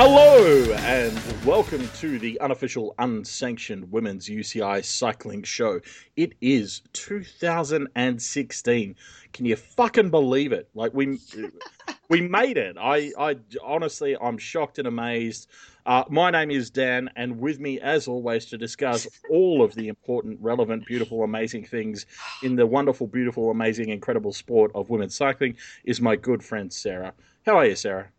Hello and welcome to the unofficial, unsanctioned Women's UCI Cycling Show. It is 2016. Can you fucking believe it? Like we made it. I honestly, I'm shocked and amazed. My name is Dan, and with me, as always, to discuss all of the important, relevant, beautiful, amazing things in the wonderful, beautiful, amazing, incredible sport of women's cycling is my good friend Sarah. How are you, Sarah?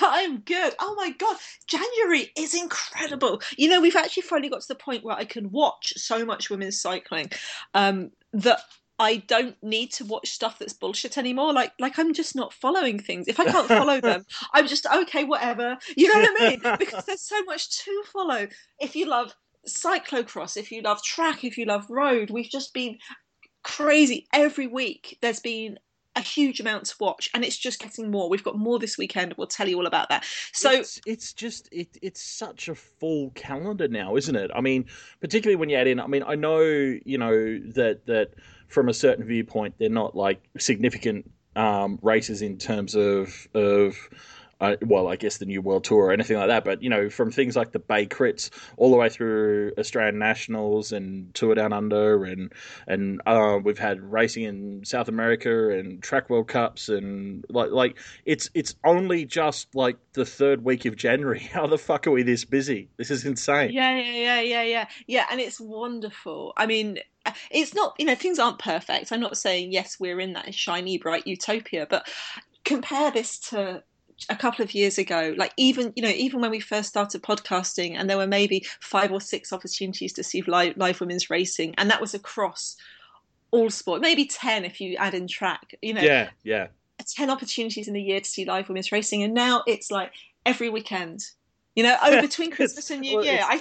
I'm good. Oh my God. January is incredible. You know, we've actually finally got to the point where I can watch so much women's cycling that I don't need to watch stuff that's bullshit anymore. Like I'm just not following things. If I can't follow them, I'm just, okay, whatever. You know what I mean? Because there's so much to follow. If you love cyclocross, if you love track, if you love road, we've just been crazy. Every week there's been a huge amount to watch, and it's just getting more. We've got more this weekend. We'll tell you all about that. So it's such a full calendar now, isn't it? I mean, particularly when you add in, I mean, I know, you know, that from a certain viewpoint, they're not like significant races in terms of well, I guess the New World Tour or anything like that. But, you know, from things like the Bay Crits all the way through Australian Nationals and Tour Down Under and we've had racing in South America and Track World Cups and like it's only just like the third week of January. How the fuck are we this busy? This is insane. Yeah. And it's wonderful. I mean, it's not, you know, things aren't perfect. I'm not saying, yes, we're in that shiny, bright utopia, but compare this to a couple of years ago, like even when we first started podcasting, and there were maybe 5 or 6 opportunities to see live women's racing, and that was across all sport, maybe 10 if you add in track, you know, 10 opportunities in the year to see live women's racing, and now it's like every weekend, you know, between Christmas and New Year. I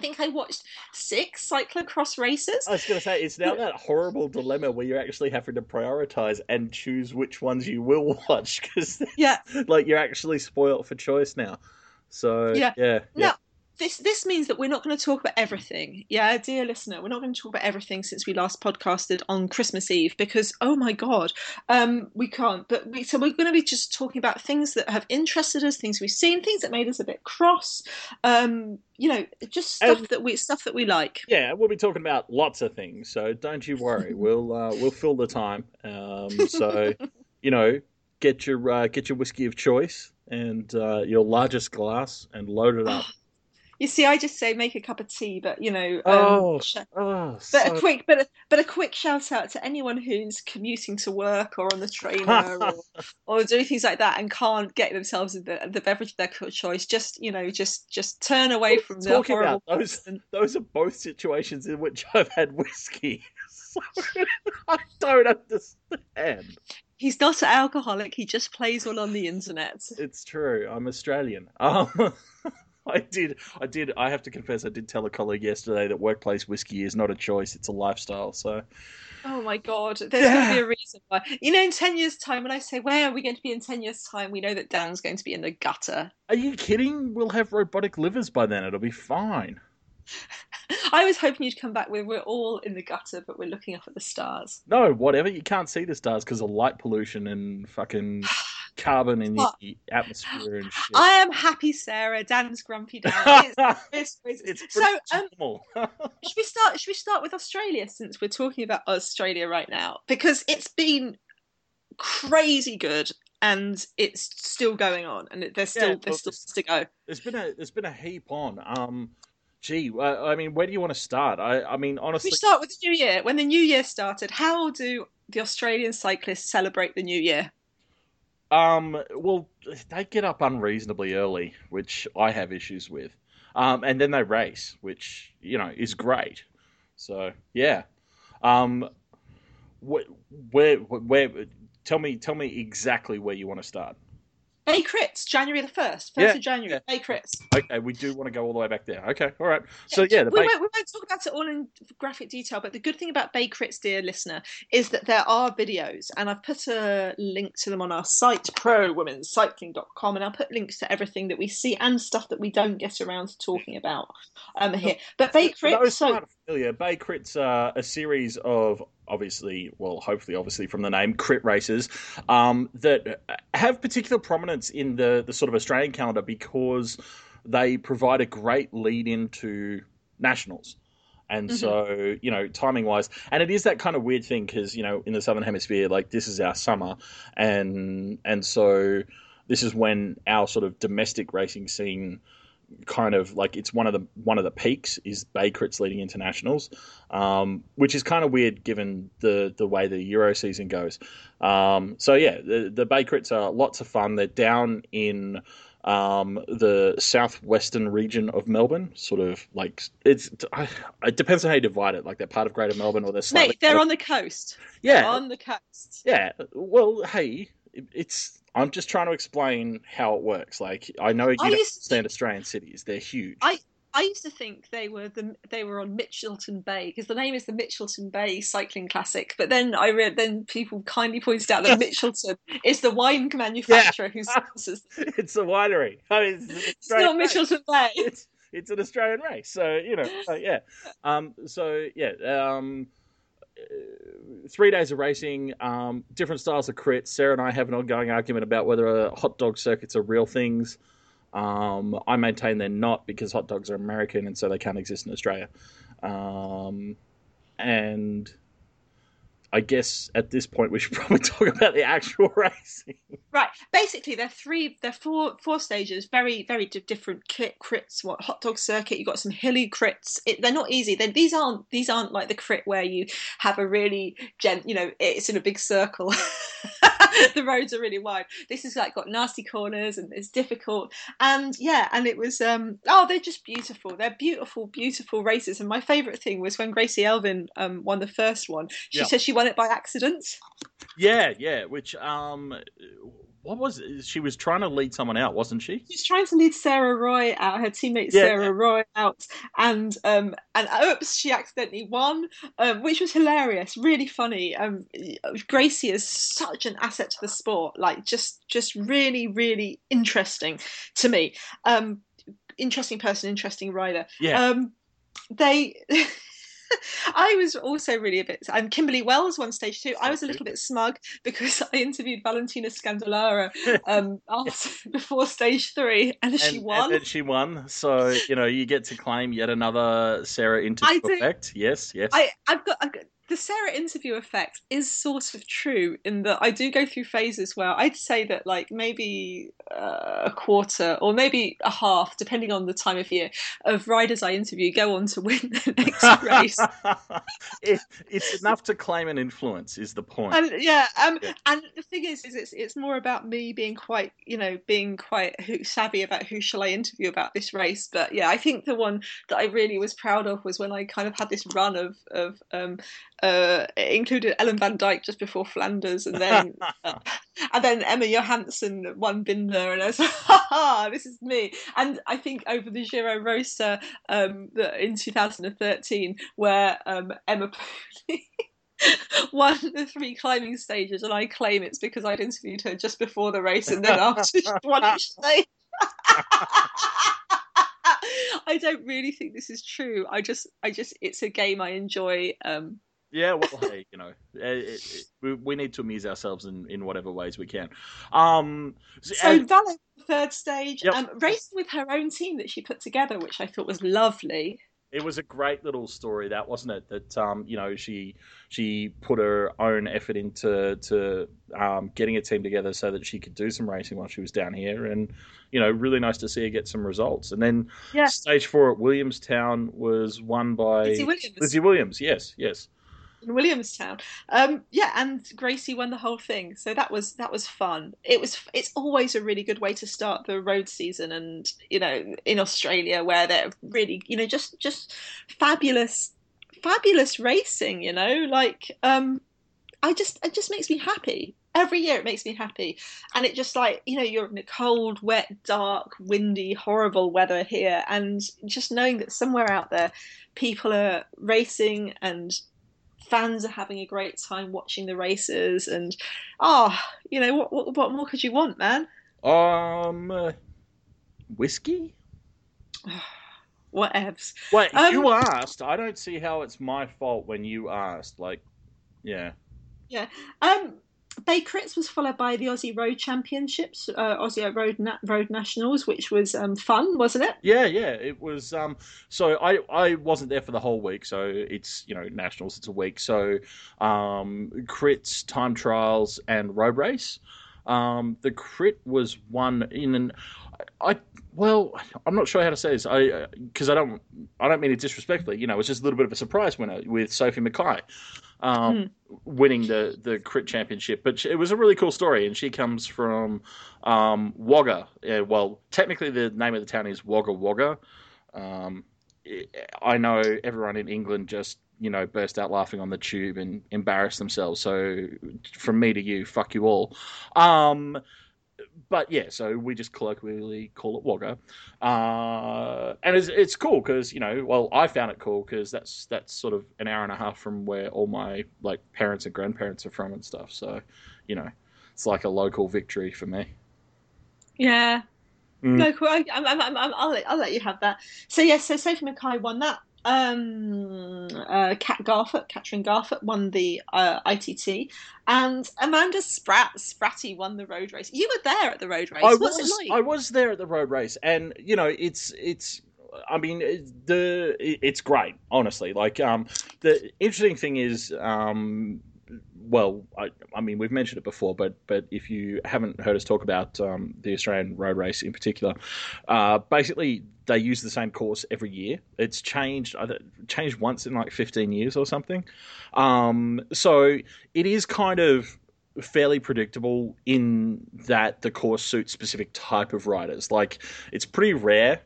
think I watched 6 cyclocross races. I was going to say, it's now that horrible dilemma where you're actually having to prioritise and choose which ones you will watch, because like you're actually spoilt for choice now. So Now, this means that we're not going to talk about everything. Yeah, dear listener, we're not going to talk about everything since we last podcasted on Christmas Eve, because oh my God, we can't. But so we're going to be just talking about things that have interested us, things we've seen, things that made us a bit cross. You know, just stuff that we like. Yeah, we'll be talking about lots of things, so don't you worry. We'll fill the time. So you know, get your whiskey of choice and your largest glass and load it up. You see, I just say make a cup of tea, but you know, a quick shout out to anyone who's commuting to work or on the train or doing things like that and can't get themselves the beverage of their choice. Just, you know, just turn away from the horrible. Those are both situations in which I've had whiskey. So I don't understand. He's not an alcoholic. He just plays all on the internet. It's true. I'm Australian. I did. I have to confess, I did tell a colleague yesterday that workplace whiskey is not a choice; it's a lifestyle. So, oh my God, there's going to be a reason why. You know, in 10 years' time, when I say where are we going to be in 10 years' time, we know that Dan's going to be in the gutter. Are you kidding? We'll have robotic livers by then; it'll be fine. I was hoping you'd come back with we're all in the gutter, but we're looking up at the stars. No, whatever. You can't see the stars because of light pollution and fucking carbon in the atmosphere and shit. I am happy, Sarah. Dan's grumpy. Dan. It's so normal. Should we start with Australia, since we're talking about Australia right now, because it's been crazy good and it's still going on, and there's still to go. There's been a heap on. Gee, I mean, where do you want to start? I mean, honestly, we start with the new year. When the new year started, how do the Australian cyclists celebrate the new year? Well, they get up unreasonably early, which I have issues with. And then they race, which, you know, is great. So, yeah. Where tell me exactly where you want to start. Bay Crits, January the 1st. 1st of January, Bay Crits. Okay, we do want to go all the way back there. Okay, all right. So, we won't talk about it all in graphic detail, but the good thing about Bay Crits, dear listener, is that there are videos, and I've put a link to them on our site, ProWomensCycling.com, and I'll put links to everything that we see and stuff that we don't get around to talking about here. But Bay Crits... Bay Crits are a series of, hopefully, from the name, crit races that have particular prominence in the sort of Australian calendar because they provide a great lead into nationals. And so, you know, timing wise, and it is that kind of weird thing because, you know, in the Southern Hemisphere, like this is our summer. And so this is when our sort of domestic racing scene kind of like it's one of the peaks is Bay Crits leading internationals, which is kind of weird given the way the Euro season goes. So, yeah, the Bay Crits are lots of fun. They're down in the southwestern region of Melbourne, sort of like it depends on how you divide it. Like they're part of Greater Melbourne or they're slightly. Mate, they're on the coast. Yeah, they're on the coast. Yeah. Well, hey, I'm just trying to explain how it works. Like I know you understand Australian cities; they're huge. I used to think they were on Mitchelton Bay because the name is the Mitchelton Bay Cycling Classic. But then then people kindly pointed out that Mitchelton is the wine manufacturer who sponsors them. It's a winery. I mean, it's not Mitchelton Bay. It's an Australian race, so you know, yeah. So yeah. 3 days of racing, different styles of crits. Sarah and I have an ongoing argument about whether hot dog circuits are real things. I maintain they're not because hot dogs are American and so they can't exist in Australia. And I guess at this point we should probably talk about the actual racing. Right. Basically, they're four stages, very, very different crits. What hot dog circuit? You've got some hilly crits. They're not easy. These aren't like the crit where you have a really it's in a big circle. The roads are really wide. This is like got nasty corners and it's difficult. And yeah, and it was they're just beautiful. They're beautiful, beautiful races. And my favourite thing was when Gracie Elvin won the first one. She said she won it by accident. Yeah. Which what was it? She was trying to lead someone out, wasn't she? She was trying to lead Sarah Roy out, her teammate Sarah Roy out, and oops, she accidentally won, which was hilarious, really funny. Gracie is such an asset to the sport, like just really, really interesting to me. Interesting person, interesting rider. Yeah. I was also really a bit, and Kimberly Wells won stage two. I was a little bit smug because I interviewed Valentina Scandolara before stage three, and she won. And she won, so you know you get to claim yet another Sarah interview effect. Yes. I've got the Sarah interview effect is sort of true in that I do go through phases where I'd say that like maybe a quarter or maybe a half, depending on the time of year, of riders I interview go on to win the next race. It's enough to claim an influence is the point. And the thing is it's more about me being quite, savvy about who shall I interview about this race. But yeah, I think the one that I really was proud of was when I kind of had this run of it included Ellen van Dijk just before Flanders, and then and then Emma Johansson won Binder, and I was like, ha, this is me. And I think over the Giro Rosa in 2013, where Emma Pooney won the three climbing stages, and I claim it's because I'd interviewed her just before the race and then after she won each stage. I don't really think this is true. I just, it's a game I enjoy. Yeah, well, hey, we need to amuse ourselves in whatever ways we can. So Val, third stage, raced with her own team that she put together, which I thought was lovely. It was a great little story, that wasn't it? That she put her own effort into getting a team together so that she could do some racing while she was down here, and really nice to see her get some results. And then stage four at Williamstown was won by Lizzie Williams. Yes. In Williamstown, and Gracie won the whole thing, so that was fun. It's always a really good way to start the road season, and in Australia where they're really just fabulous racing. It just makes me happy. Every year it makes me happy. And it just you're in the cold, wet, dark, windy, horrible weather here, and just knowing that somewhere out there people are racing and fans are having a great time watching the races, and what more could you want, man? Whiskey? Whatevs. Wait, you asked. I don't see how it's my fault when you asked. Yeah. Bay Crits was followed by the Aussie Road Championships, Aussie Road Nationals, which was fun, wasn't it? Yeah, it was. So I wasn't there for the whole week, so it's, you know, Nationals, it's a week. So Crits, time trials, and road race. The Crit was won in an... I'm not sure how to say this, because I don't mean it disrespectfully. You know, it's just a little bit of a surprise winner with Sophie Mackay winning the Crit Championship. But it was a really cool story, and she comes from Wagga. Well, technically the name of the town is Wagga Wagga. I know everyone in England just, you know, burst out laughing on the tube and embarrassed themselves. So from me to you, fuck you all. But yeah, so we just colloquially call it Wagga, and it's cool because, you know, well, I found it cool because that's sort of an hour and a half from where all my like parents and grandparents are from and stuff. So, you know, it's like a local victory for me. Yeah, local. I'll let you have that. So yes, so Sophie Mackay won that. Katrin Garfoot won the ITT, and Amanda Spratty won the road race. You were there at the road race. What's it like? I was there at the road race, and you know, it's great, honestly. Like, the interesting thing is, I mean, we've mentioned it before, but if you haven't heard us talk about the Australian road race in particular, basically they use the same course every year. It's changed once in like 15 years or something. So it is kind of fairly predictable in that the course suits specific type of riders. Like, it's pretty rare,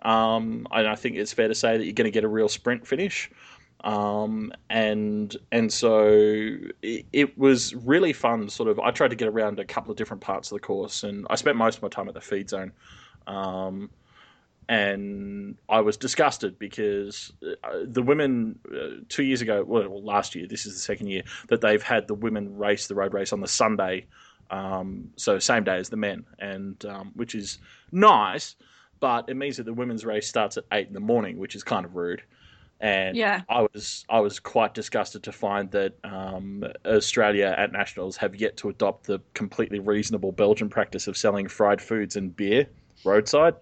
and I think it's fair to say that you're going to get a real sprint finish. And so it was really fun. Sort of, I tried to get around a couple of different parts of the course, and I spent most of my time at the feed zone. And I was disgusted because the women 2 years ago, well, last year, this is the second year that they've had the women race the road race on the Sunday. So same day as the men, and, which is nice, but it means that the women's race starts at 8 a.m, which is kind of rude. And yeah. I was quite disgusted to find that Australia at Nationals have yet to adopt the completely reasonable Belgian practice of selling fried foods and beer roadside.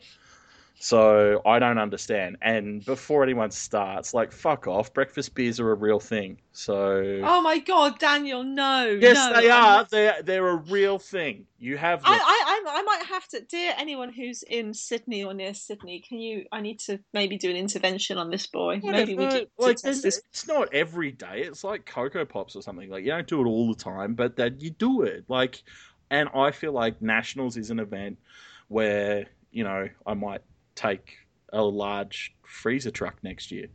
So I don't understand. And before anyone starts, like, fuck off. Breakfast beers are a real thing. So. Oh my God, Daniel, no. Yes, no, they are. They're a real thing. You have. I might have to, dear anyone who's in Sydney or near Sydney, I need to maybe do an intervention on this boy. Maybe we do. Like, it's not every day. It's like Cocoa Pops or something. Like, you don't do it all the time, but that you do it. Like, and I feel like Nationals is an event where, you know, I might take a large freezer truck next year.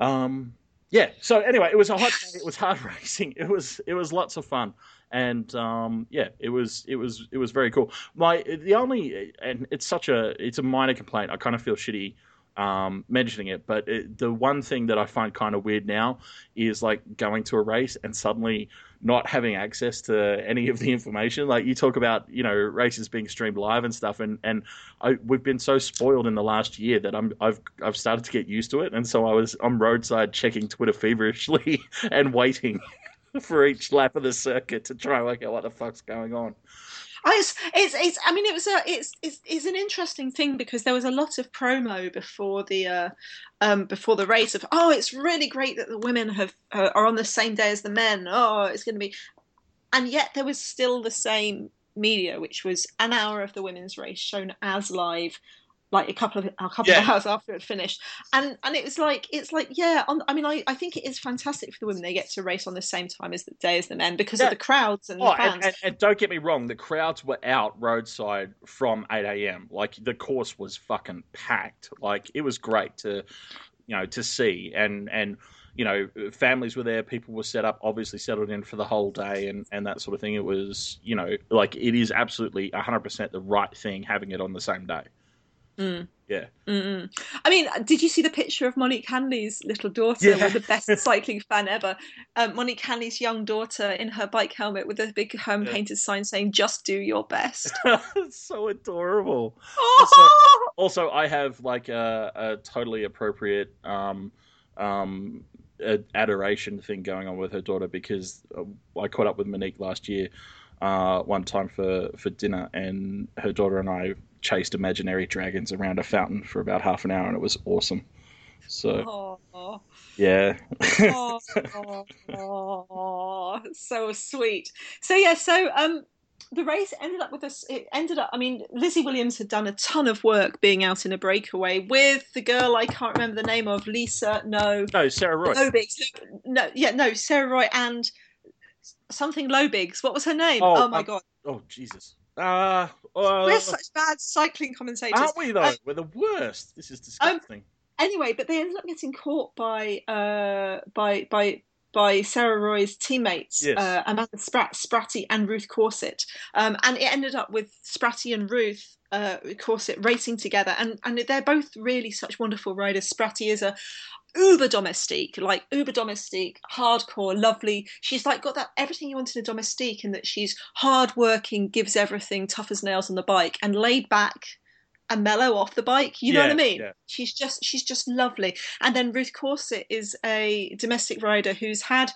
Yeah. So anyway, it was a hot day. It was hard racing. It was lots of fun. And yeah, it was very cool. It's a minor complaint. I kind of feel shitty mentioning it, but the one thing that I find kind of weird now is like going to a race and suddenly not having access to any of the information. Like, you talk about, you know, races being streamed live and stuff, and we've been so spoiled in the last year that I've started to get used to it, and so I'm roadside checking Twitter feverishly and waiting for each lap of the circuit to try and work out what the fuck's going on. It's an interesting thing because there was a lot of promo before the race of, oh, it's really great that the women are on the same day as the men. Oh, it's going to be, and yet there was still the same media, which was an hour of the women's race shown as live, like a couple of hours after it finished, and it was like, it's like, yeah. I think it is fantastic for the women; they get to race on the same time as the day as the men because of the crowds and the fans. And don't get me wrong, the crowds were out roadside from 8 a.m. Like, the course was fucking packed. Like, it was great to, you know, to see, and you know, families were there, people were set up, obviously settled in for the whole day, and that sort of thing. It was, you know, like, it is absolutely 100% the right thing having it on the same day. Mm. Yeah. Mm-mm. I mean, did you see the picture of Monique Hanley's little daughter? Yeah. Well, the best cycling fan ever. Monique Hanley's young daughter in her bike helmet with a big painted sign saying, "Just do your best." It's so adorable. Oh! Also, I have like a totally appropriate adoration thing going on with her daughter, because I caught up with Monique last year one time for dinner, and her daughter and I chased imaginary dragons around a fountain for about half an hour, and it was awesome. So, aww. Yeah. So sweet. So yeah, so the race ended up with us. It ended up, I mean, Lizzie Williams had done a ton of work being out in a breakaway with the girl I can't remember the name of. Sarah Roy. Lobigs. Sarah Roy and something Lobigs. What was her name? Oh my God. Oh Jesus. We're such bad cycling commentators, aren't we? Though we're the worst. This is disgusting. Anyway, but they ended up getting caught by Sarah Roy's teammates, yes. Amanda Spratt, Spratty, and Ruth Corset, and it ended up with Spratty and Ruth Corset racing together, and they're both really such wonderful riders. Spratty is a uber domestique, hardcore, lovely. She's like got that everything you want in a domestique, in that she's hardworking, gives everything, tough as nails on the bike, and laid back and mellow off the bike. You know what I mean? Yeah. She's just lovely. And then Ruth Corset is a domestique rider who's had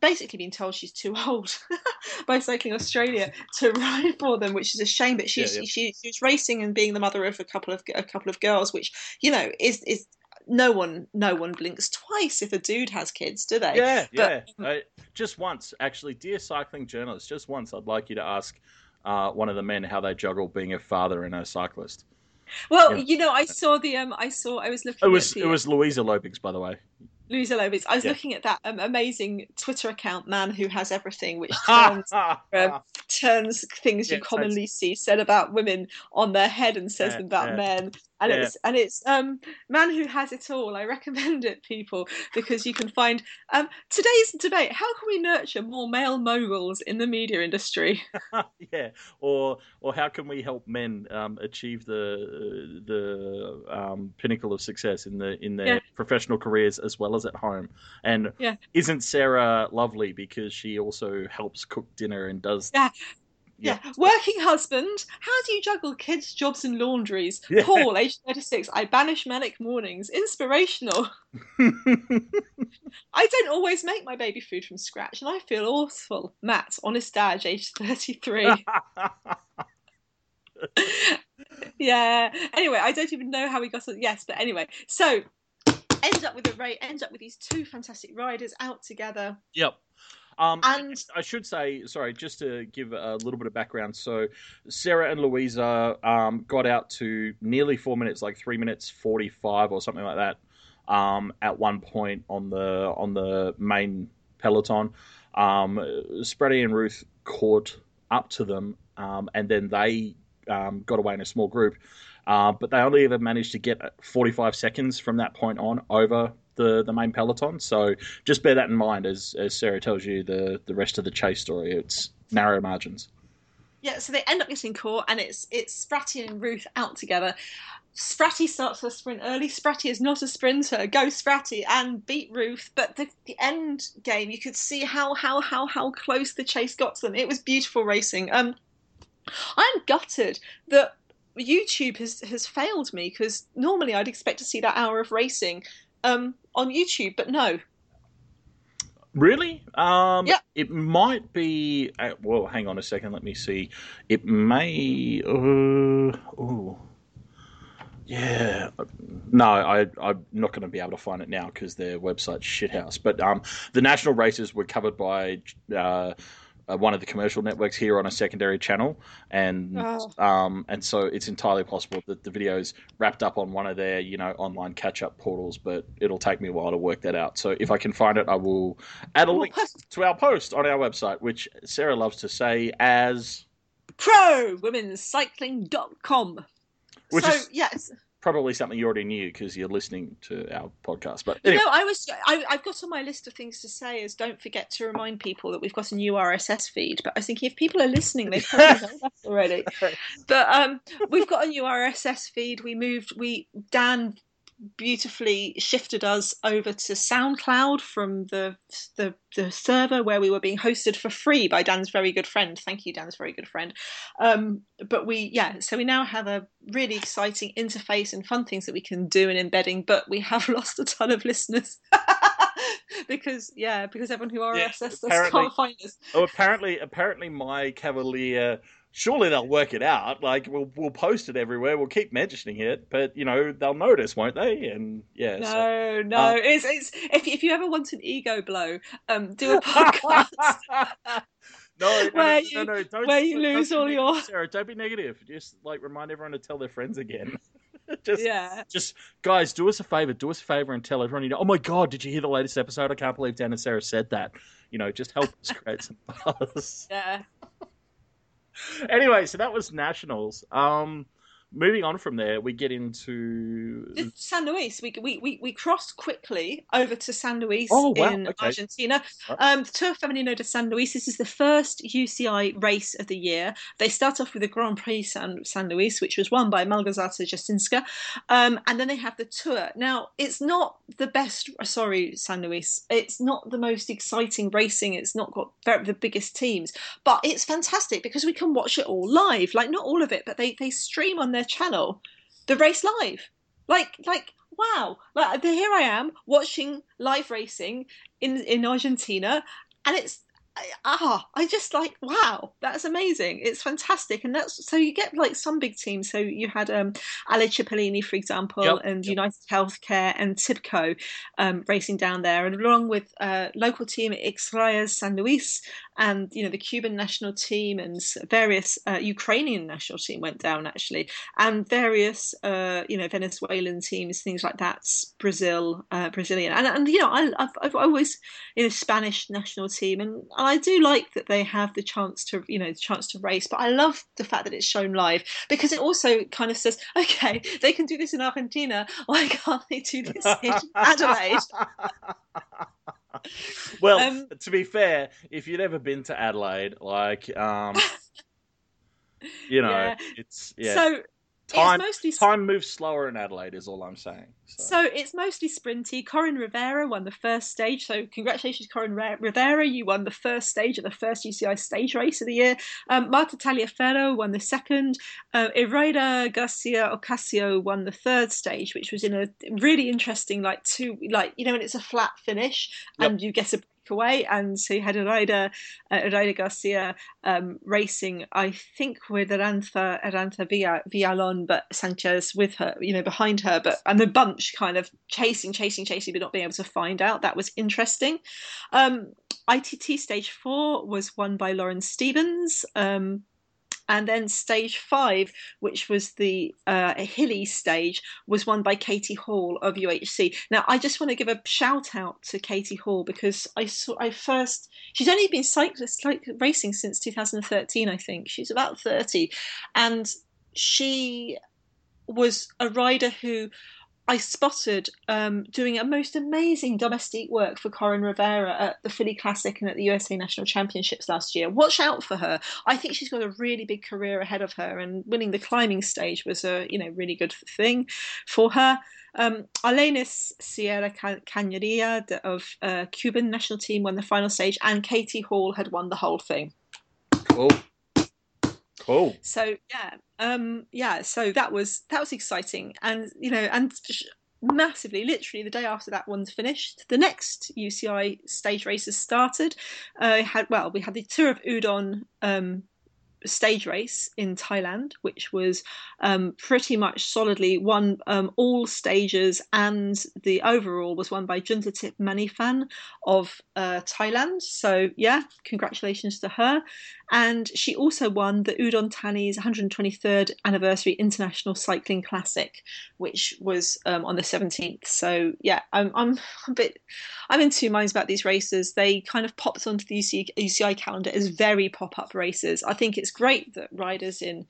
basically been told she's too old by Cycling Australia to ride for them, which is a shame. But she's racing and being the mother of a couple of girls, which, you know, is no one blinks twice if a dude has kids, do they? Yeah, but, yeah. Just once, actually, dear cycling journalists, just once, I'd like you to ask one of the men how they juggle being a father and a cyclist. Well, yeah. You know, it was Louisa Lobigs, by the way. Louisa Lobigs. I was looking at that amazing Twitter account, Man Who Has Everything, which turns things you commonly see said about women on their head and says them about men. And it's Man Who Has It All. I recommend it, people, because you can find today's debate: how can we nurture more male moguls in the media industry? Yeah, or how can we help men achieve the pinnacle of success in their professional careers as well as at home? And isn't Sarah lovely because she also helps cook dinner and does? Yeah. Yeah. Yeah, working husband, how do you juggle kids, jobs and laundries? Yeah. Paul, age 36, I banish manic mornings. Inspirational. I don't always make my baby food from scratch and I feel awful. Matt, honest dad, age 33. Yeah, anyway, I don't even know how we got on. Yes, but anyway, so ended up with these two fantastic riders out together. Yep. And I should say, sorry, just to give a little bit of background. So Sarah and Louisa got out to nearly 4 minutes, like 3:45 or something like that, at one point on the main peloton. Spratty and Ruth caught up to them, and then they got away in a small group. But they only ever managed to get 45 seconds from that point on over the main peloton, so just bear that in mind as Sarah tells you the rest of the chase story. It's narrow margins. Yeah, so they end up getting caught, and it's Spratty and Ruth out together. Spratty starts her sprint early. Spratty is not a sprinter. Go Spratty, and beat Ruth. But the end game, you could see how close the chase got to them. It was beautiful racing. I'm gutted that YouTube has failed me, because normally I'd expect to see that hour of racing on YouTube, but no. Really? Yep. It might be... well, hang on a second. Let me see. It may... Yeah. No, I'm not going to be able to find it now because their website's shithouse. But the national races were covered by... one of the commercial networks here on a secondary channel, and so it's entirely possible that the video's wrapped up on one of their, you know, online catch-up portals, but it'll take me a while to work that out. So if I can find it, I will add a link to our post on our website, which Sarah loves to say as ProWomensCycling.com. Which yes. Probably something you already knew because you're listening to our podcast. But anyway. You know, I've got on my list of things to say is don't forget to remind people that we've got a new RSS feed. But I think if people are listening, they probably know that already. But we've got a new RSS feed. Dan beautifully shifted us over to SoundCloud from the server where we were being hosted for free by Dan's very good friend. Thank you, Dan's very good friend. But we now have a really exciting interface and fun things that we can do in embedding, but we have lost a ton of listeners. because everyone who RSS us can't find us. Oh, apparently my Cavalier. Surely they'll work it out. Like we'll post it everywhere. We'll keep mentioning it, but you know they'll notice, won't they? And yeah. No. It's if you ever want an ego blow, do a podcast. Don't lose all your. Sarah, don't be negative. Just like remind everyone to tell their friends again. Just guys, do us a favor and tell everyone. You know, oh my God, did you hear the latest episode? I can't believe Dan and Sarah said that. You know, just help us create some buzz. Yeah. Anyway, so that was nationals. Moving on from there, we get into San Luis. We crossed quickly over to San Luis in Argentina. Right. The Tour Femenino de San Luis. This is the first UCI race of the year. They start off with the Grand Prix San Luis, which was won by Malgorzata Jasinska. And then they have the Tour. Now, it's not the best. Sorry, San Luis. It's not the most exciting racing. It's not got the biggest teams, but it's fantastic because we can watch it all live. Like not all of it, but they stream on their channel the race live, like wow, like here I am watching live racing in Argentina, and it's I just like wow, that's amazing, it's fantastic. And that's so you get like some big teams, so you had Ale Cipollini, for example, and United Healthcare and Tibco racing down there, and along with local team X-Rayas San Luis, and you know the Cuban national team and various Ukrainian national team went down actually, and various Venezuelan teams, things like that, Brazilian, and you know I've always Spanish national team, and I do like that they have the chance to race, but I love the fact that it's shown live because it also kind of says okay, they can do this in Argentina, why can't they do this in Adelaide? Well, to be fair, if you'd ever been to Adelaide, like, So time moves slower in Adelaide is all I'm saying. So it's mostly sprinty. Coryn Rivera won the first stage. So congratulations, Coryn Rivera. You won the first stage of the first UCI stage race of the year. Marta Taliaferro won the second. Iraida Garcia Ocasio won the third stage, which was in a really interesting, and it's a flat finish and you get a away, and so you had Iraida Garcia racing, I think, with Arantxa Villalon, but Sanchez with her, behind her, and the bunch kind of chasing, but not being able to find out. That was interesting. ITT Stage 4 was won by Lauren Stevens. And then stage 5, which was the hilly stage, was won by Katie Hall of UHC. Now, I just want to give a shout out to Katie Hall because she's only been racing since 2013, I think. She's about 30. And she was a rider who I spotted doing a most amazing domestique work for Coryn Rivera at the Philly Classic and at the USA National Championships last year. Watch out for her. I think she's got a really big career ahead of her, and winning the climbing stage was a really good thing for her. Alanis Sierra Cañería of Cuban national team won the final stage, and Katie Hall had won the whole thing. Cool. So so that was exciting, and massively, literally the day after that one's finished, the next UCI stage races started. We had the Tour of Udon stage race in Thailand, which was pretty much solidly won all stages, and the overall was won by Juntatip Maniphan of Thailand. So congratulations to her. And she also won the Udon Thani's 123rd Anniversary International Cycling Classic, which was on the 17th. So I'm a bit, I'm in two minds about these races. They kind of popped onto the UCI calendar as very pop-up races. I think it's great that riders in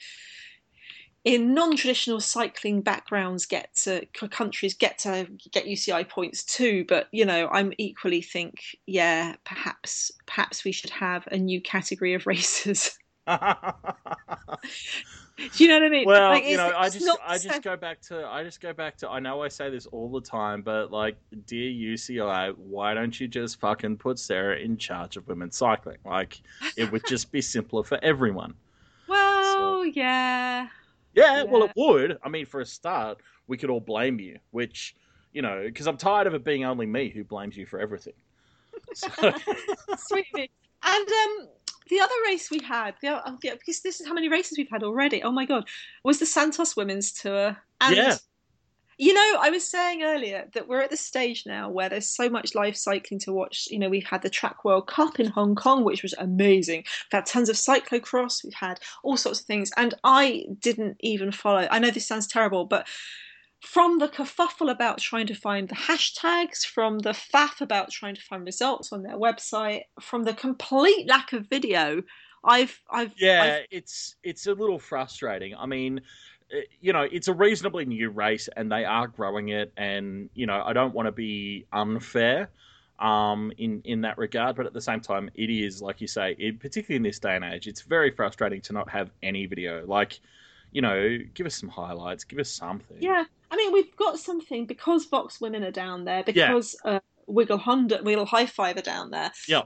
non-traditional cycling backgrounds get UCI points too, but I'm equally think perhaps we should have a new category of races. Do you know what I mean? Well, I just go back to I know I say this all the time, but like, dear UCI, why don't you just fucking put Sarah in charge of women's cycling? Like, it would just be simpler for everyone. Well, well, it would. I mean, for a start, we could all blame you, which because I'm tired of it being only me who blames you for everything. Sweet me. And the other race we had, because this is how many races we've had already, oh my God, was the Santos Women's Tour. And, yeah. You know, I was saying earlier that we're at the stage now where there's so much live cycling to watch. You know, we've had the Track World Cup in Hong Kong, which was amazing. We've had tons of cyclocross. We've had all sorts of things. And I didn't even follow. I know this sounds terrible, but from the kerfuffle about trying to find the hashtags, from the faff about trying to find results on their website, from the complete lack of video, it's a little frustrating. I mean, you know, it's a reasonably new race and they are growing it, and, you know, I don't want to be unfair in that regard, but at the same time, it is, like you say, particularly in this day and age, it's very frustrating to not have any video. Like, you know, give us some highlights, give us something. Yeah, I mean, we've got something because Vox Women are down there, because Wiggle High Five are down there. Yeah.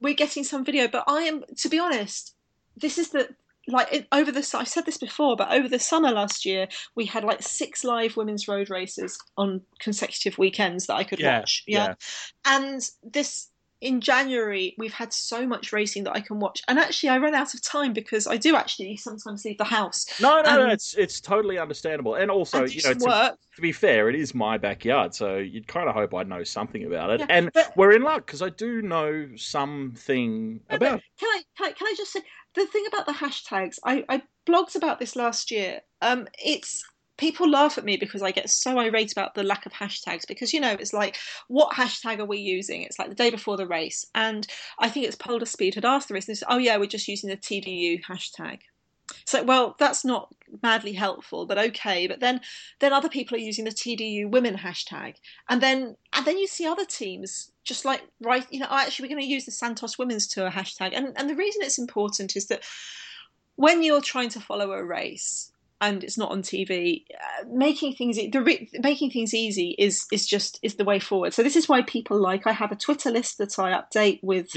We're getting some video, but I am, to be honest, this is the... I've said this before, but over the summer last year, we had like 6 live women's road races on consecutive weekends that I could watch. Yeah. And this, in January, we've had so much racing that I can watch. And actually, I ran out of time because I do actually sometimes leave the house. No, it's totally understandable. And also, you know, to be fair, it is my backyard, so you'd kind of hope I'd know something about it. Yeah, and we're in luck because I do know something about it. Can I just say... the thing about the hashtags, I blogged about this last year. It's people laugh at me because I get so irate about the lack of hashtags because, you know, it's like, what hashtag are we using? It's like the day before the race. And I think it's Polder Speed had asked the race, and they said, oh, yeah, we're just using the TDU hashtag. So, well, that's not madly helpful, but okay. But then other people are using the TDU women hashtag. And then you see other teams just like, right, you know, actually we're going to use the Santos Women's Tour hashtag. And the reason it's important is that when you're trying to follow a race and it's not on TV, making things easy is the way forward. So this is why people I have a Twitter list that I update with,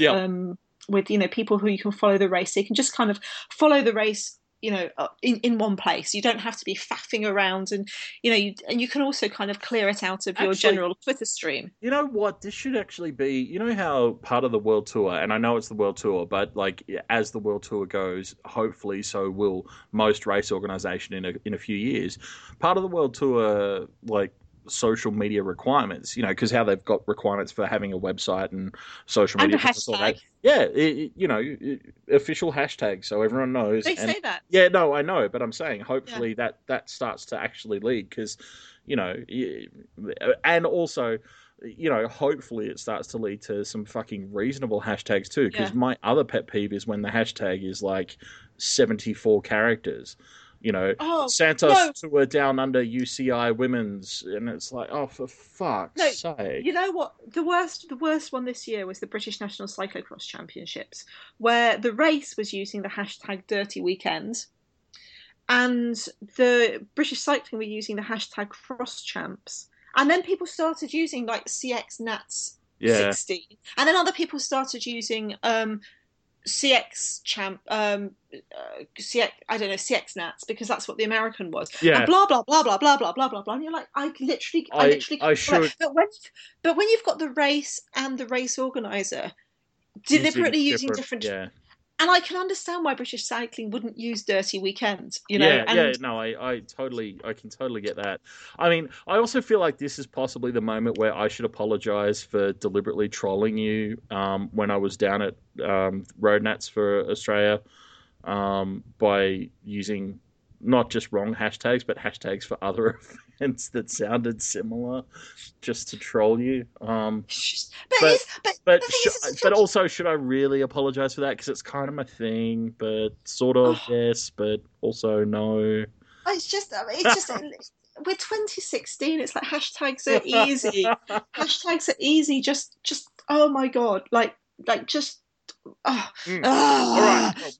with, you know, people who you can follow the race. So you can just kind of follow the race, you know, in one place. You don't have to be faffing around, and, you know, and you can also kind of clear it out of your general Twitter stream. You know what? This should actually be, you know how part of the World Tour, and I know it's the World Tour, but like as the World Tour goes, hopefully so will most race organisation in a few years. Part of the World Tour, like, social media requirements, you know, because how they've got requirements for having a website and social media and hashtag. That. Yeah, official hashtag, so everyone knows. They say that. Yeah, no, I know, but I'm saying hopefully that starts to actually lead, because, you know, and also, you know, hopefully it starts to lead to some fucking reasonable hashtags too, because my other pet peeve is when the hashtag is like 74 characters. You know, Santos Tour Down Under UCI Women's, and it's like, oh, for fuck's sake. You know what? The worst one this year was the British National Cyclocross Championships, where the race was using the hashtag Dirty Weekend, and the British Cycling were using the hashtag Cross Champs. And then people started using, like, CXNats 16. And then other people started using... CXNats, because that's what the American was. Yeah. And blah blah blah blah blah blah blah blah blah. And you're like, I literally should. But when you've got the race and the race organizer deliberately using different. Yeah. And I can understand why British Cycling wouldn't use Dirty Weekend, you know. I can totally get that. I mean, I also feel like this is possibly the moment where I should apologise for deliberately trolling you when I was down at Road Nats for Australia by using not just wrong hashtags, but hashtags for other events that sounded similar, just to troll you. But also, should I really apologize for that? Because it's kind of my thing, but sort of yes, but also no. It's just we're 2016. It's like hashtags are easy. Hashtags are easy. Just oh my God, like just. All right.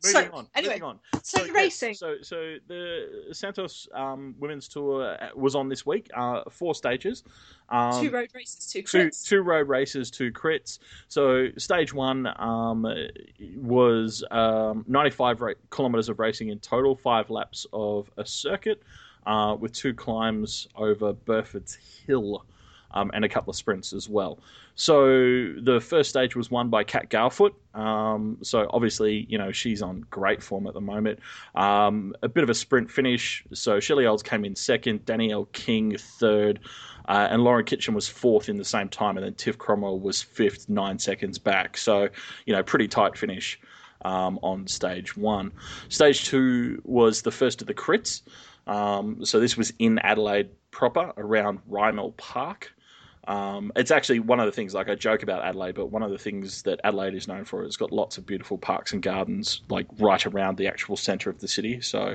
Well, moving on. So racing. So the Santos Women's Tour was on this week. 4 stages. 2 road races, 2 crits. Two road races, 2 crits. So stage 1 was 95 kilometers of racing in total, 5 laps of a circuit, with 2 climbs over Burford's Hill. and a couple of sprints as well. So the first stage was won by Kat Garfoot. So obviously, you know, she's on great form at the moment. A bit of a sprint finish. So Shelley Olds came in second, Danielle King third, and Lauren Kitchen was fourth in the same time. And then Tiff Cromwell was fifth, 9 seconds back. So, you know, pretty tight finish on stage one. Stage two was the first of the crits. So this was in Adelaide proper around Rymal Park. It's actually one of the things, like I joke about Adelaide, but one of the things that Adelaide is known for is got lots of beautiful parks and gardens, like right around the actual centre of the city. So,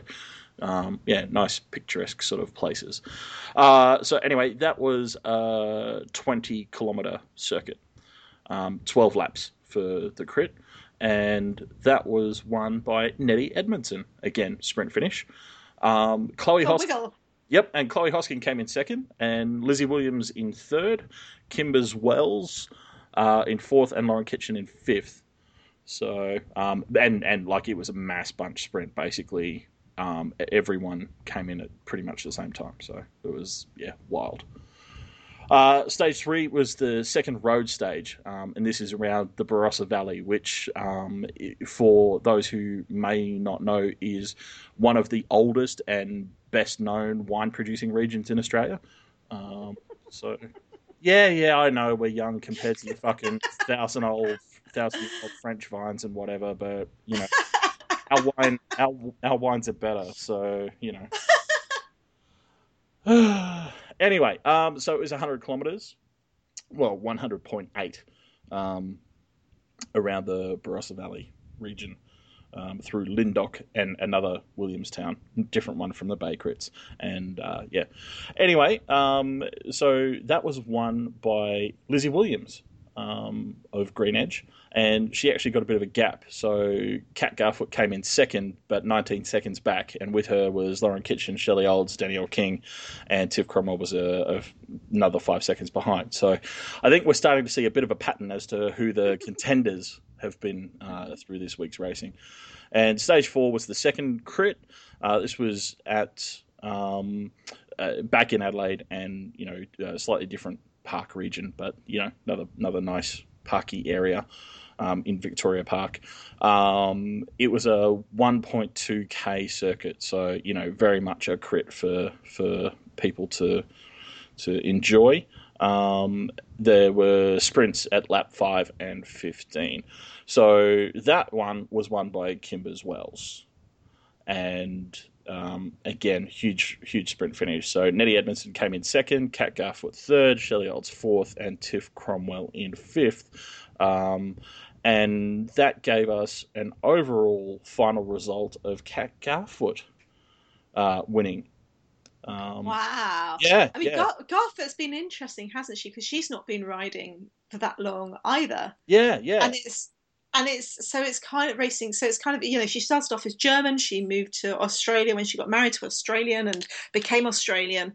yeah, nice picturesque sort of places. So anyway, that was a 20-kilometre circuit, 12 laps for the crit. And that was won by Nettie Edmondson. Again, sprint finish. Chloe Hoskin. Yep, and Chloe Hoskin came in second, and Lizzie Williams in third, Kimberly Wells in fourth, and Lauren Kitchen in fifth. So, and like it was a mass bunch sprint basically. Everyone came in at pretty much the same time, so it was wild. Stage three was the second road stage, and this is around the Barossa Valley, which, for those who may not know, is one of the oldest and best-known wine-producing regions in Australia. So, yeah, I know we're young compared to the fucking thousand-year-old French vines and whatever, but you know, our wines are better. So you know. Anyway, so it was 100 kilometres, well, 100.8 around the Barossa Valley region through Lindoc and another Williamstown, different one from the Bay Crits. And, yeah. Anyway, so that was won by Lizzie Williams of Green Edge, and she actually got a bit of a gap. So Kat Garfoot came in second, but 19 seconds back, and with her was Lauren Kitchen, Shelley Olds, Danielle King, and Tiff Cromwell was another 5 seconds behind. So I think we're starting to see a bit of a pattern as to who the contenders have been through this week's racing. And stage four was the second crit. This was at back in Adelaide, and you know, slightly different park region, but you know, another nice parky area in Victoria Park. It was a 1.2k circuit, so you know, very much a crit for people to enjoy. There were sprints at lap 5 and 15. So that one was won by Kimberly Wells, and again, huge sprint finish. So Nettie Edmondson came in second, Kat Garfoot third, Shelley Olds fourth, and Tiff Cromwell in fifth. And that gave us an overall final result of Kat Garfoot winning. Wow. Yeah. I mean, yeah. Garfoot's been interesting, hasn't she? Because she's not been riding for that long either. Yeah, yeah. And it's kind of racing, you know, she started off as German, she moved to Australia when she got married to an Australian and became Australian.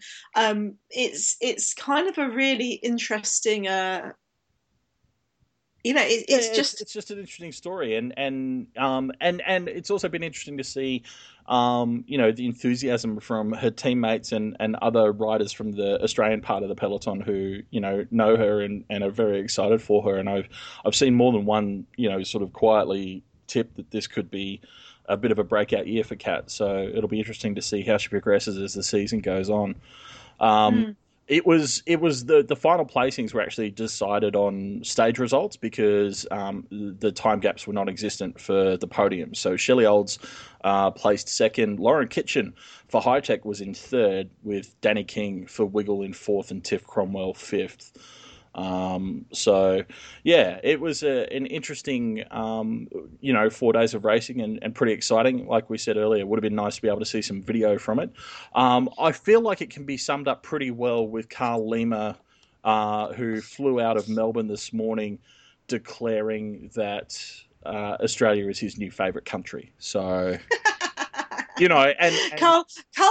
It's kind of a really interesting, you know, it's just an interesting story, and it's also been interesting to see, you know, the enthusiasm from her teammates and other riders from the Australian part of the peloton who, you know her and are very excited for her. And I've seen more than one, you know, sort of quietly tip that this could be a bit of a breakout year for Kat. So it'll be interesting to see how she progresses as the season goes on. It was the final placings were actually decided on stage results because the time gaps were non-existent for the podium. So Shelley Olds placed second. Lauren Kitchen for High Tech was in third, with Danny King for Wiggle in fourth and Tiff Cromwell fifth. So yeah, it was an interesting, you know, 4 days of racing and pretty exciting. Like we said earlier, it would have been nice to be able to see some video from it. I feel like it can be summed up pretty well with Carl Lima, who flew out of Melbourne this morning declaring that, Australia is his new favorite country. So, you know, and Carl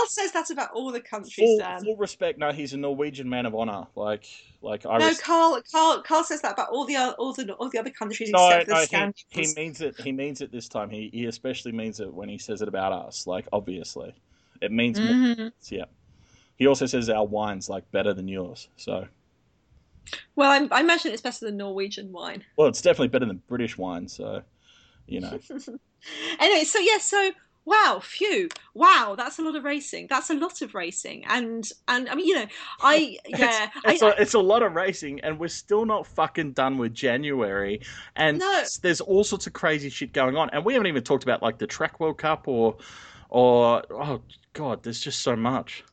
says that about all the countries. Full respect. No, he's a Norwegian man of honor. Carl says that about all the other countries except the Scandinavians. He means it. He means it this time. He especially means it when he says it about us. Like, obviously, it means more. Yeah. He also says our wine's like better than yours. So Well, I imagine it's better than Norwegian wine. Well, it's definitely better than British wine, so, you know. Anyway, so, yeah, so, wow, phew, wow, that's a lot of racing. That's a lot of racing. And I mean, you know, It's a lot of racing, and we're still not fucking done with January. And there's all sorts of crazy shit going on. And we haven't even talked about, like, the Track World Cup or oh, God, there's just so much.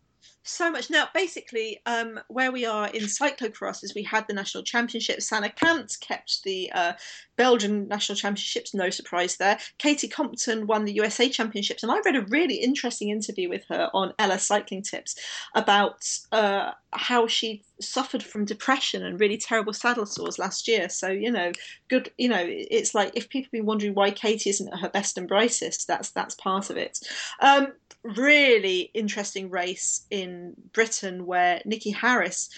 So much. Now, basically, where we are in cyclocross is we had the national championships. Sanne Kant kept the Belgian national championships. No surprise there. Katie Compton won the USA championships. And I read a really interesting interview with her on Ella Cycling Tips about how she suffered from depression and really terrible saddle sores last year. So, you know, good, you know, it's like if people have been wondering why Katie isn't at her best and brightest, that's part of it. Really interesting race in Britain where Nikki Harris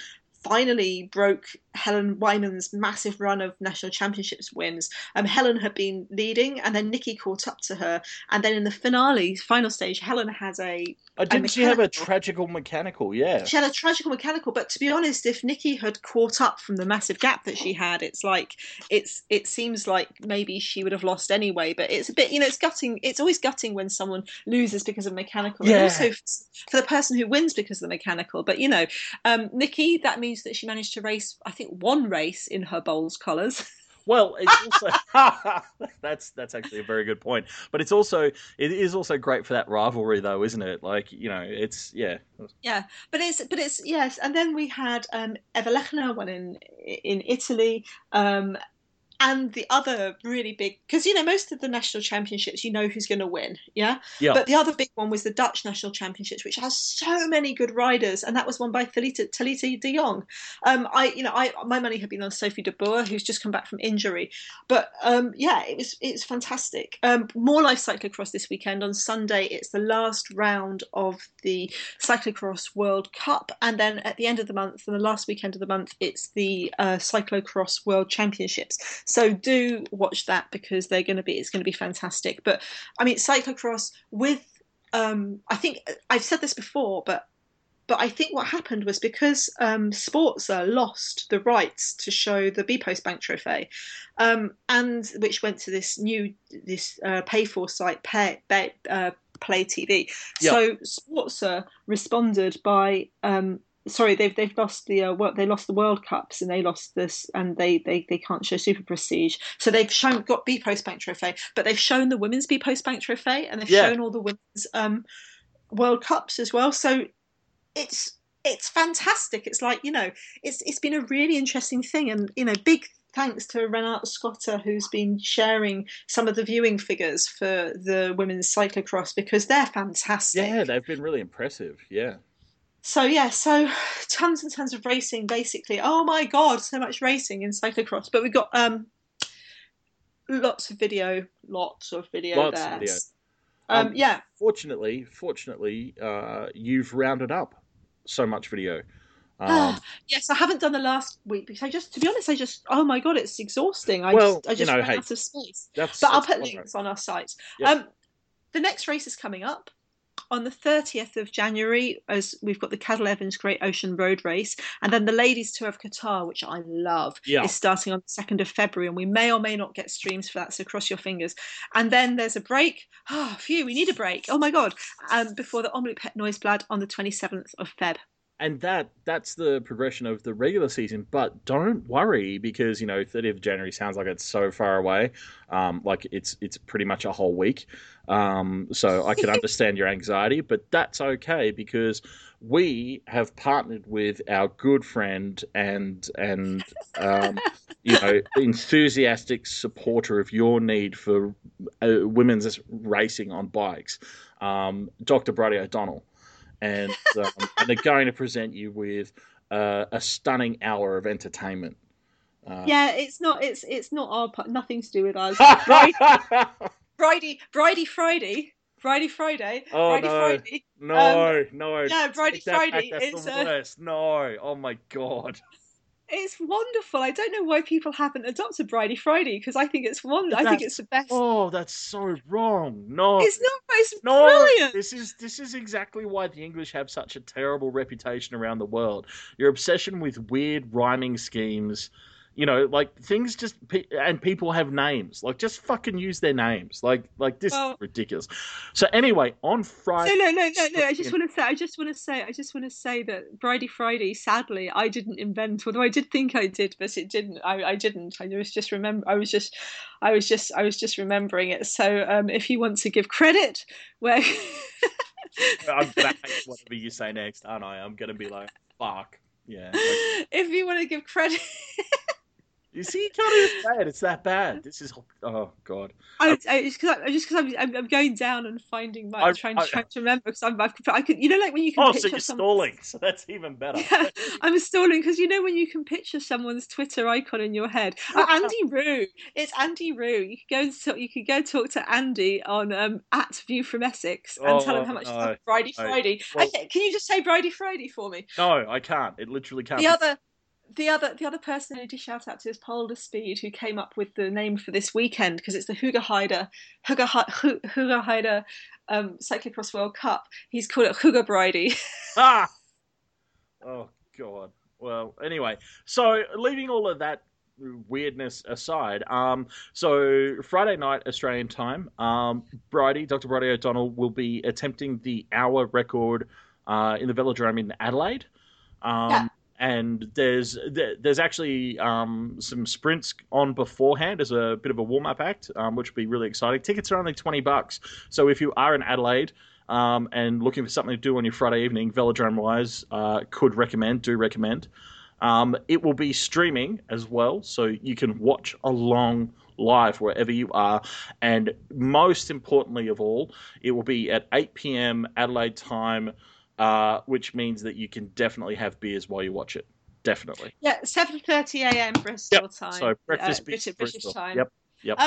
finally broke Helen Wyman's massive run of national championships wins. Helen had been leading and then Nikki caught up to her. And then in the final stage, Helen has a... Didn't she have a tragical mechanical? Yeah. She had a tragical mechanical. But to be honest, if Nikki had caught up from the massive gap that she had, it seems like maybe she would have lost anyway. But it's a bit, you know, it's gutting. It's always gutting when someone loses because of mechanical. Yeah. And also for the person who wins because of the mechanical. But, you know, Nikki, that means that she managed to race, I think, one race in her bowls collars. Well, it's also that's actually a very good point. But it's also it is great for that rivalry, though, isn't it? Like, you know, it's yeah. But it's yes. And then we had Eva Lechner won in Italy. And the other really big, because, you know, most of the national championships, you know who's going to win, yeah? But the other big one was the Dutch national championships, which has so many good riders, and that was won by Talita de Jong. My money had been on Sophie de Boer, who's just come back from injury, but it's fantastic. More live cyclocross this weekend. On Sunday, it's the last round of the Cyclocross World Cup, and then at the end of the month, and the last weekend of the month, it's the Cyclocross World Championships. So do watch that because it's going to be fantastic. But I mean, cyclocross with, I think I've said this before, but I think what happened was because Sporza lost the rights to show the Bpost Bank Trophy, and which went to this new pay for site Play TV. Yep. So Sporza responded by. Sorry, they've lost the they lost the World Cups and they lost this, and they can't show Super Prestige. So they've got Bpost Bank Trophy, but they've shown the women's Bpost Bank Trophy, and they've shown all the women's World Cups as well. So it's fantastic. It's like, you know, it's been a really interesting thing, and, you know, big thanks to Renata Scotter, who's been sharing some of the viewing figures for the women's cyclocross, because they're fantastic. Yeah, they've been really impressive. Yeah. So, yeah, tons and tons of racing, basically. Oh, my God, so much racing in cyclocross. But we've got lots of video. Fortunately, you've rounded up so much video. Yes, I haven't done the last week because to be honest, oh, my God, it's exhausting. I ran out of space. But I'll put links on our site. Yeah. The next race is coming up. On the 30th of January, as we've got the Cadel Evans Great Ocean Road Race, and then the Ladies Tour of Qatar, which I love, is starting on the 2nd of February, and we may or may not get streams for that, so cross your fingers. And then there's a break. Oh, phew, we need a break. Oh, my God. Before the Omloop Het Nieuwsblad on the 27th of Feb. And that's the progression of the regular season. But don't worry because, you know, 30th of January sounds like it's so far away. Like it's pretty much a whole week. So I can understand your anxiety, but that's okay because we have partnered with our good friend and you know, enthusiastic supporter of your need for women's racing on bikes, Dr. Brodie O'Donnell. And they're going to present you with a stunning hour of entertainment. It's not our part, nothing to do with us. Bridie Friday. Bridie Friday is the worst. No, oh my God. It's wonderful. I don't know why people haven't adopted Bridey Friday, because I think it's wonderful. I think it's the best. Oh, that's so wrong. No, it's not. It's brilliant. This is exactly why the English have such a terrible reputation around the world. Your obsession with weird rhyming schemes. You know, like things just and people have names. Like, just fucking use their names. Like this is ridiculous. So anyway, on Friday. No. I just want to say that Bridey Friday. Sadly, I didn't invent. Although I did think I did, but it didn't. I didn't. I was just remembering it. So if you want to give credit, where I'm gonna hate whatever you say next, aren't I? I'm gonna be like, fuck. Yeah. Like... if you want to give credit. You see, you can't even say it. It's that bad. This is oh god. I'm going down and finding my. I'm trying to remember because I could. You know, like when you can. Oh, picture so you're someone... stalling. So that's even better. Yeah, I'm stalling because you know when you can picture someone's Twitter icon in your head. Andy Rue. It's Andy Rue. You could go talk to Andy on at View from Essex and tell him how much you love Bridey Friday. Well, can you just say Bridey Friday for me? No, I can't. It literally can't. The other person I need to shout out to is Polder Speed, who came up with the name for this weekend because it's the Hugger Heider Cyclocross World Cup. He's called it Hugger Bridey. Ah! Oh, God. Well, anyway, so leaving all of that weirdness aside, so Friday night Australian time, Dr. Bridey O'Donnell will be attempting the hour record in the Velodrome in Adelaide. Yeah. And there's actually some sprints on beforehand as a bit of a warm-up act, which will be really exciting. Tickets are only $20. So if you are in Adelaide and looking for something to do on your Friday evening, Velodrome-wise, do recommend. It will be streaming as well, so you can watch along live wherever you are. And most importantly of all, it will be at 8 p.m. Adelaide time, which means that you can definitely have beers while you watch it. Definitely. Yeah, 7:30 a.m. Bristol time. So breakfast British time. Yep.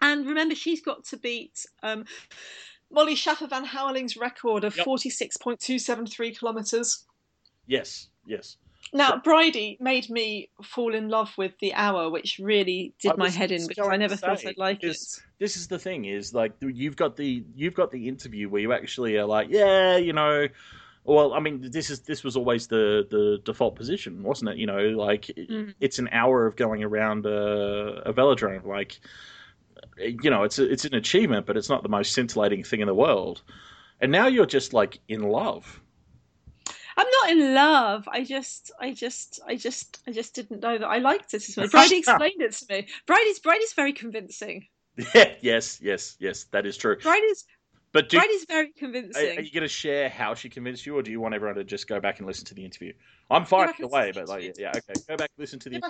And remember, she's got to beat Molly Schaffer Van Howling's record of 46.273 kilometres. Yes. Now, Bridey made me fall in love with the hour, which really did my head in because I never thought I'd like it. This is the thing: is like you've got the interview where you actually are like, yeah, you know, well, I mean, this was always the default position, wasn't it? You know, like it's an hour of going around a velodrome, like you know, it's an achievement, but it's not the most scintillating thing in the world. And now you're just like in love. I'm not in love. I just didn't know that I liked it as much. Bridey explained it to me. Bridey's very convincing. Yeah, yes, that is true. Bridey's very convincing. Are you going to share how she convinced you, or do you want everyone to just go back and listen to the interview? I'm far away, but like, yeah, okay, go back and listen to the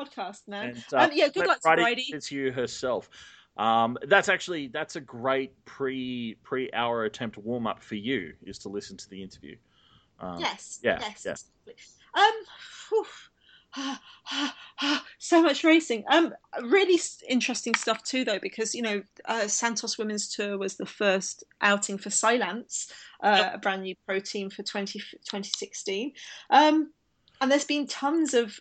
podcast now. And, yeah, good luck to Bridey. It's you herself. That's a great pre-hour attempt warm up for you is to listen to the interview. So much racing. Really interesting stuff too, though, because you know, Santos Women's Tour was the first outing for Cylance, a brand new pro team for 2016. And there's been tons of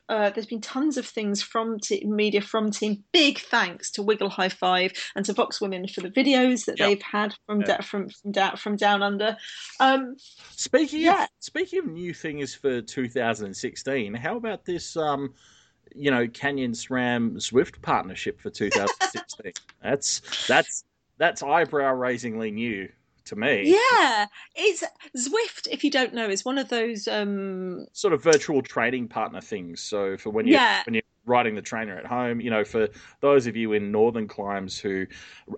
things from media from team. Big thanks to Wiggle High Five and to Vox Women for the videos that they've had from Down Under. Speaking of new things for 2016, how about this? You know, Canyon SRAM Zwift partnership for 2016. That's eyebrow-raisingly new. To me, yeah, it's Zwift. If you don't know, is one of those sort of virtual training partner things. So for when you're riding the trainer at home, you know, for those of you in northern climes who,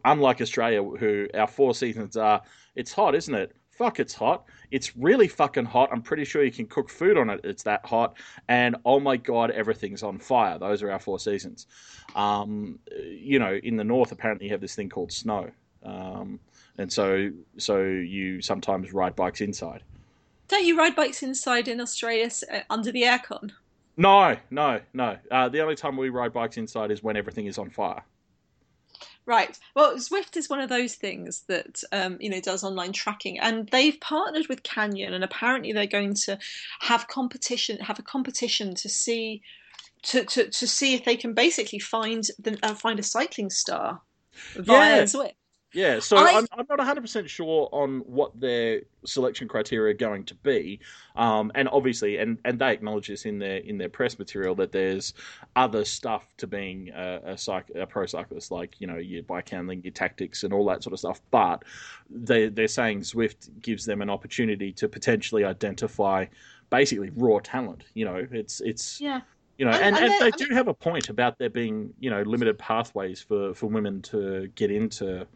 unlike Australia, who our 4 seasons are, it's hot, isn't it? Fuck, it's hot. It's really fucking hot. I'm pretty sure you can cook food on it. It's that hot, and oh my god, everything's on fire. Those are our 4 seasons. You know, in the north, apparently you have this thing called snow. And so you sometimes ride bikes inside. Don't you ride bikes inside in Australia under the aircon? No. The only time we ride bikes inside is when everything is on fire. Right. Well, Zwift is one of those things that, does online tracking, and they've partnered with Canyon, and apparently they're going to have a competition to see to see if they can basically find a cycling star via Zwift. Yeah, so I'm not 100% sure on what their selection criteria are going to be, and obviously, and they acknowledge this in their press material, that there's other stuff to being a pro cyclist, like your bike handling, your tactics, and all that sort of stuff. But they're saying Zwift gives them an opportunity to potentially identify basically raw talent. It's yeah. And they do have a point about there being limited pathways for women to get into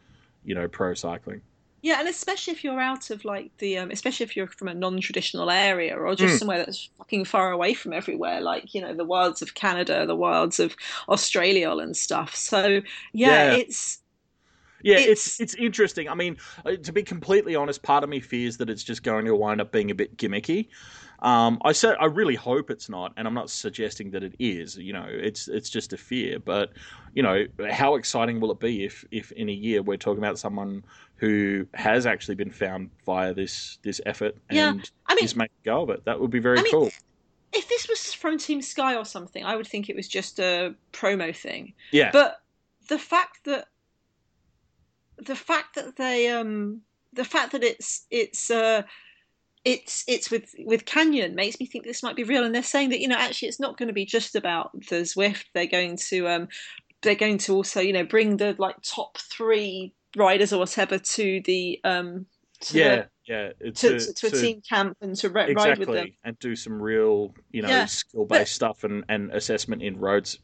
pro cycling. Yeah, and especially if you're out of especially if you're from a non-traditional area, or just somewhere that's fucking far away from everywhere, the wilds of Canada, the wilds of Australia and stuff. So yeah. It's interesting. I mean, to be completely honest, part of me fears that it's just going to wind up being a bit gimmicky. I really hope it's not, and I'm not suggesting that it is. It's just a fear. But how exciting will it be if in a year we're talking about someone who has actually been found via this effort and is making a go of it? That would be very cool. If this was from Team Sky or something, I would think it was just a promo thing. Yeah. But the fact that it's with Canyon makes me think this might be real. And they're saying that actually it's not going to be just about the Zwift. They're going to also bring the top three riders or whatever to the to a team camp and to ride with them and do some real skill based stuff and assessment in roads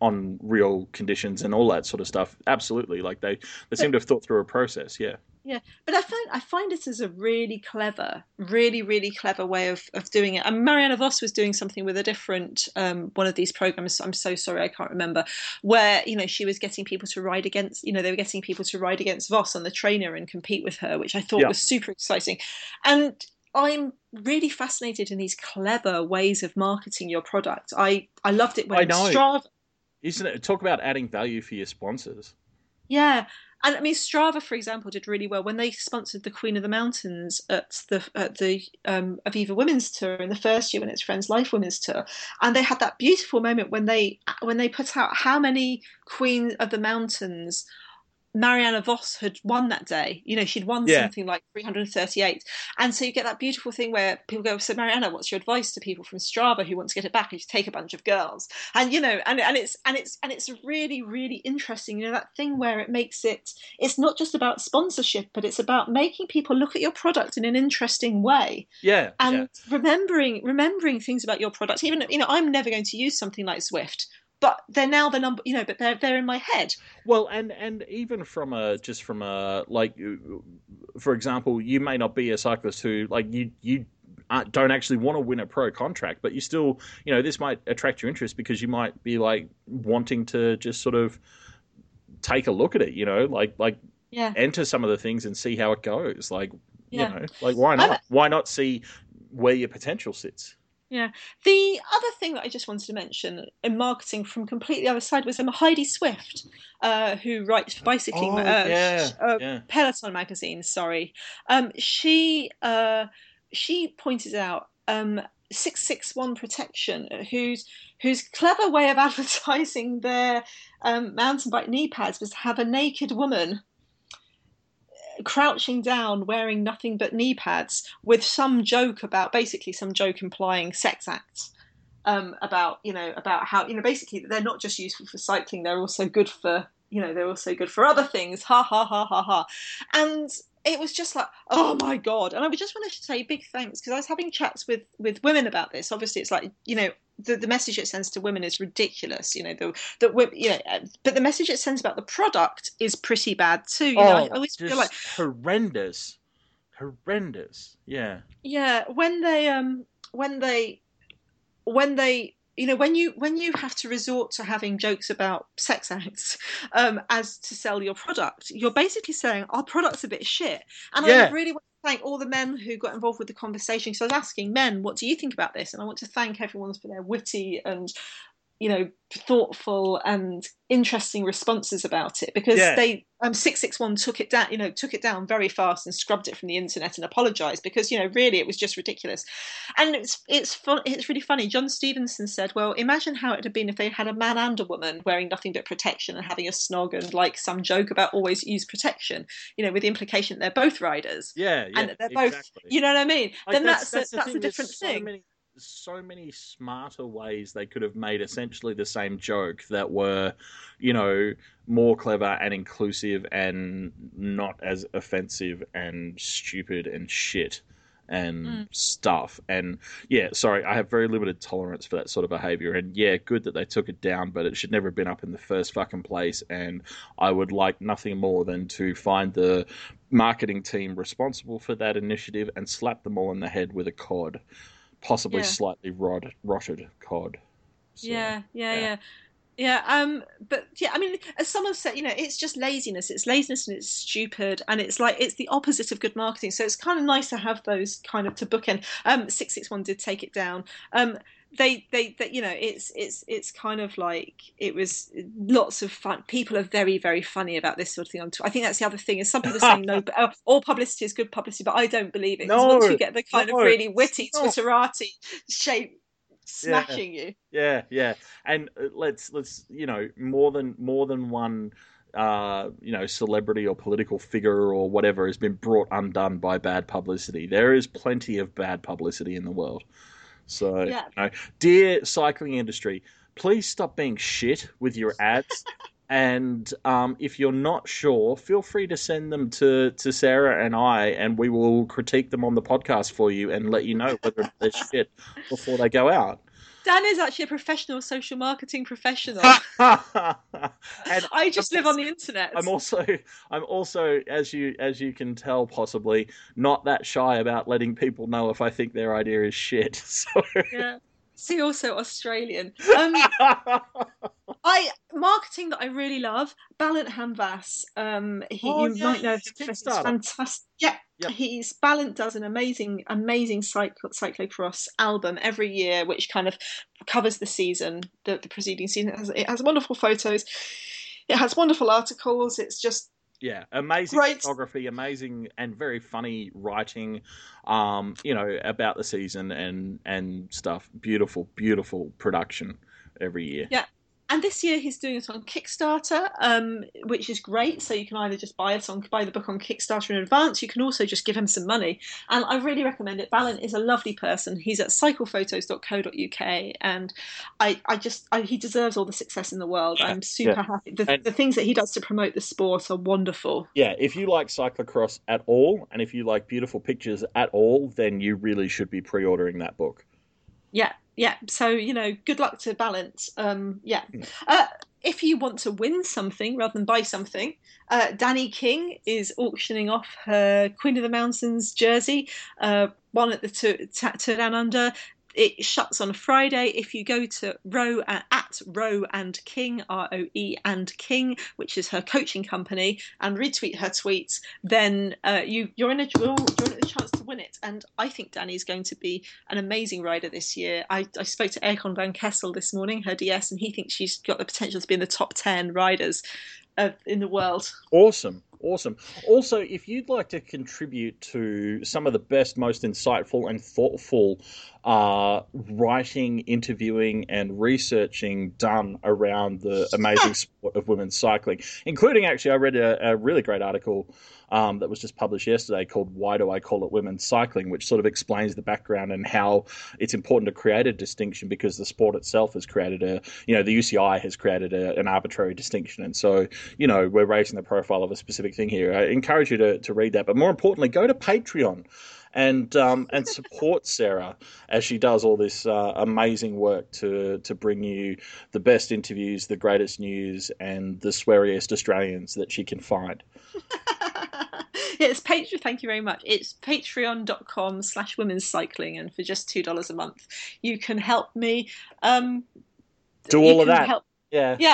on real conditions and all that sort of stuff. Absolutely, they seem to have thought through a process. Yeah. Yeah, but I find it as a really clever, really, really clever way of doing it. And Marianne Vos was doing something with a different one of these programs. I'm so sorry, I can't remember, where she was getting people to ride against. They were getting people to ride against Vos and the trainer and compete with her, which I thought was super exciting. And I'm really fascinated in these clever ways of marketing your product. I loved it when Strava. Isn't it? Talk about adding value for your sponsors. Yeah. And I mean, Strava, for example, did really well when they sponsored the Queen of the Mountains at the Aviva Women's Tour in the first year, when it's Friends Life Women's Tour, and they had that beautiful moment when they put out how many Queen of the Mountains Marianne Vos had won that day. She'd won something like 338, and so you get that beautiful thing where people go, "So Marianne, what's your advice to people from Strava who want to get it back?" And you take a bunch of girls, and it's really, really interesting. That thing where it makes it's not just about sponsorship, but it's about making people look at your product in an interesting way. Yeah, and remembering things about your product. Even I'm never going to use something like Zwift. But they're now the number, but they're in my head. Well, and even for example, you may not be a cyclist who you don't actually want to win a pro contract, but you still, this might attract your interest because you might be wanting to just sort of take a look at it, enter some of the things and see how it goes. Why not? Why not see where your potential sits? Yeah. The other thing that I just wanted to mention in marketing from completely other side was Heidi Swift, who writes for Bicycling Peloton magazine. Sorry, she pointed out 661 Protection, whose clever way of advertising their mountain bike knee pads was to have a naked woman crouching down wearing nothing but knee pads with some joke implying sex acts about how basically they're not just useful for cycling, they're also good for other things, ha ha ha ha ha. And it was just like, oh my God. And I would just want to say big thanks, because I was having chats with women about this. Obviously, it's the message it sends to women is ridiculous, but the message it sends about the product is pretty bad too. I always feel like horrendous. Yeah. Yeah. When you have to resort to having jokes about sex acts as to sell your product, you're basically saying our product's a bit shit. And I really want to thank all the men who got involved with the conversation. So I was asking men, what do you think about this? And I want to thank everyone for their witty and you know, thoughtful and interesting responses about it, because they 661 took it down very fast and scrubbed it from the internet and apologized, because, you know, really it was just ridiculous. And it's fun, it's really funny. John Stevenson said, well, imagine how it had been if they had a man and a woman wearing nothing but protection and having a snog and like some joke about always use protection, you know, with the implication that they're both riders and that they're both, you know what I mean, like, then that's a different thing. So many smarter ways they could have made essentially the same joke that were, you know, more clever and inclusive and not as offensive and stupid and shit and stuff. And I have very limited tolerance for that sort of behavior, and good that they took it down, but it should never have been up in the first fucking place. And I would like nothing more than to find the marketing team responsible for that initiative and slap them all in the head with a cod. Possibly slightly rotted cod. So, but I mean, as someone said, you know, it's just laziness. It's laziness and it's stupid, and it's like it's the opposite of good marketing. So it's kind of nice to have those kind of to bookend. 661 did take it down. They you know, it's kind of like it was lots of fun. People are very, very funny about this sort of thing on Twitter. I think that's the other thing, is some people saying no, but all publicity is good publicity, but I don't believe it. No, once you get the kind of really witty Twitterati shape smashing you. And let's you know, more than one you know, celebrity or political figure or whatever has been brought undone by bad publicity. There is plenty of bad publicity in the world. So, you know, dear cycling industry, please stop being shit with your ads. And if you're not sure, feel free to send them to Sarah and I, and we will critique them on the podcast for you and let you know whether they're shit before they go out. Dan is actually a professional social marketing professional. And I just live on the internet. I'm also, as you can tell, possibly not that shy about letting people know if I think their idea is shit. So. Yeah. See, also Australian. Marketing that I really love, Valentina Vos. Might know him. He's fantastic. Yeah. Yep. He's Ballant does an amazing cyclocross album every year, which kind of covers the season, the preceding season. It has wonderful photos. It has wonderful articles. It's just amazing photography, amazing and very funny writing, you know, about the season and stuff. Beautiful production every year. Yeah. And this year he's doing it on Kickstarter, which is great. So you can either just buy the book on Kickstarter in advance. You can also just give him some money. And I really recommend it. Ballant is a lovely person. He's at cyclephotos.co.uk. And I he deserves all the success in the world. I'm super happy. The things that he does to promote the sport are wonderful. Yeah, if you like cyclocross at all, and if you like beautiful pictures at all, then you really should be pre-ordering that book. Yeah. Yeah, so, you know, good luck to Ballant. If you want to win something rather than buy something, Danny King is auctioning off her Queen of the Mountains jersey, one at the Tour Down Under. It shuts on Friday. If you go to Roe and King, ROE and King, which is her coaching company, and retweet her tweets, then you're in a chance to win it. And I think Danny's going to be an amazing rider this year. I spoke to Aircon Van Kessel this morning, her DS, and he thinks she's got the potential to be in the top 10 riders in the world. Awesome. Also, if you'd like to contribute to some of the best, most insightful and thoughtful writing, interviewing and researching done around the amazing sport of women's cycling, including actually I read a really great article that was just published yesterday called Why Do I Call It Women's Cycling, which sort of explains the background and how it's important to create a distinction, because the sport itself has created the UCI has created an arbitrary distinction. And so, you know, we're raising the profile of a specific thing here. I encourage you to read that. But more importantly, go to Patreon and support Sarah as she does all this amazing work to bring you the best interviews, the greatest news and the sweariest Australians that she can find. It's Patreon. Thank you very much. It's patreon.com/womenscycling, and for just $2 a month, you can help me do all of that. I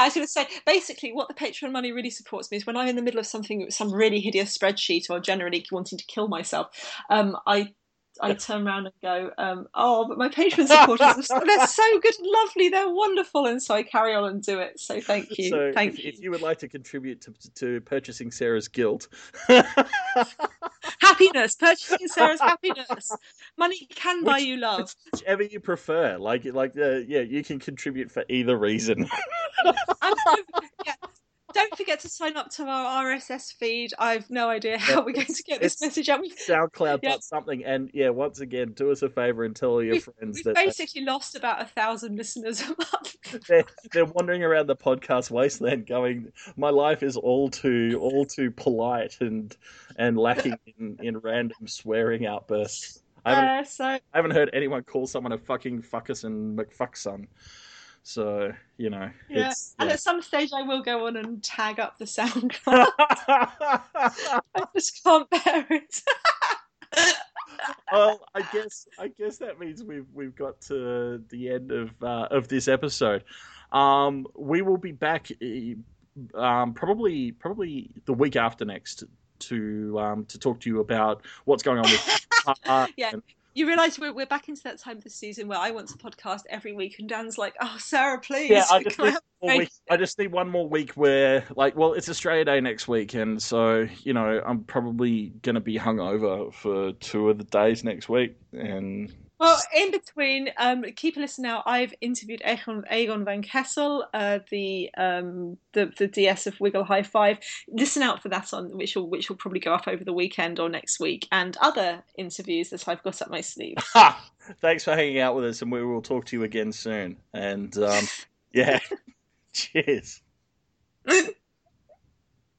was going to say, basically what the Patreon money really supports me is when I'm in the middle of something, some really hideous spreadsheet, or generally wanting to kill myself. I I turn around and go, oh, but my Patreon supporters, they're so good, lovely, they're wonderful. And so I carry on and do it. So thank you. So thank you. If you would like to contribute to purchasing Sarah's guilt. Happiness, purchasing Sarah's happiness. Money can buy you love. Whichever you prefer. Yeah, you can contribute for either reason. Don't forget to sign up to our RSS feed. I've no idea how we're going to get this message out. SoundCloud, yeah. Something. And yeah, once again, do us a favor and tell your friends. We've basically lost about 1,000 listeners a month. They're wandering around the podcast wasteland going, my life is all too polite and lacking in random swearing outbursts. I haven't heard anyone call someone a fucking fuckus and McFuckson. So, you know. Yeah. And at some stage I will go on and tag up the SoundCloud. I just can't bear it. Well, I guess that means we've got to the end of this episode. We will be back probably the week after next to talk to you about what's going on with yeah. You realise we're back into that time this season where I want to podcast every week and Dan's like, oh, Sarah, please. Yeah, I just need one more week where, like, well, it's Australia Day next week. And so, you know, I'm probably going to be hungover for 2 of the days next week. And well, in between, keep a listen out. I've interviewed Egon Van Kessel, the DS of Wiggle High Five. Listen out for that on which will probably go up over the weekend or next week, and other interviews that I've got up my sleeve. Thanks for hanging out with us, and we will talk to you again soon. And yeah, cheers.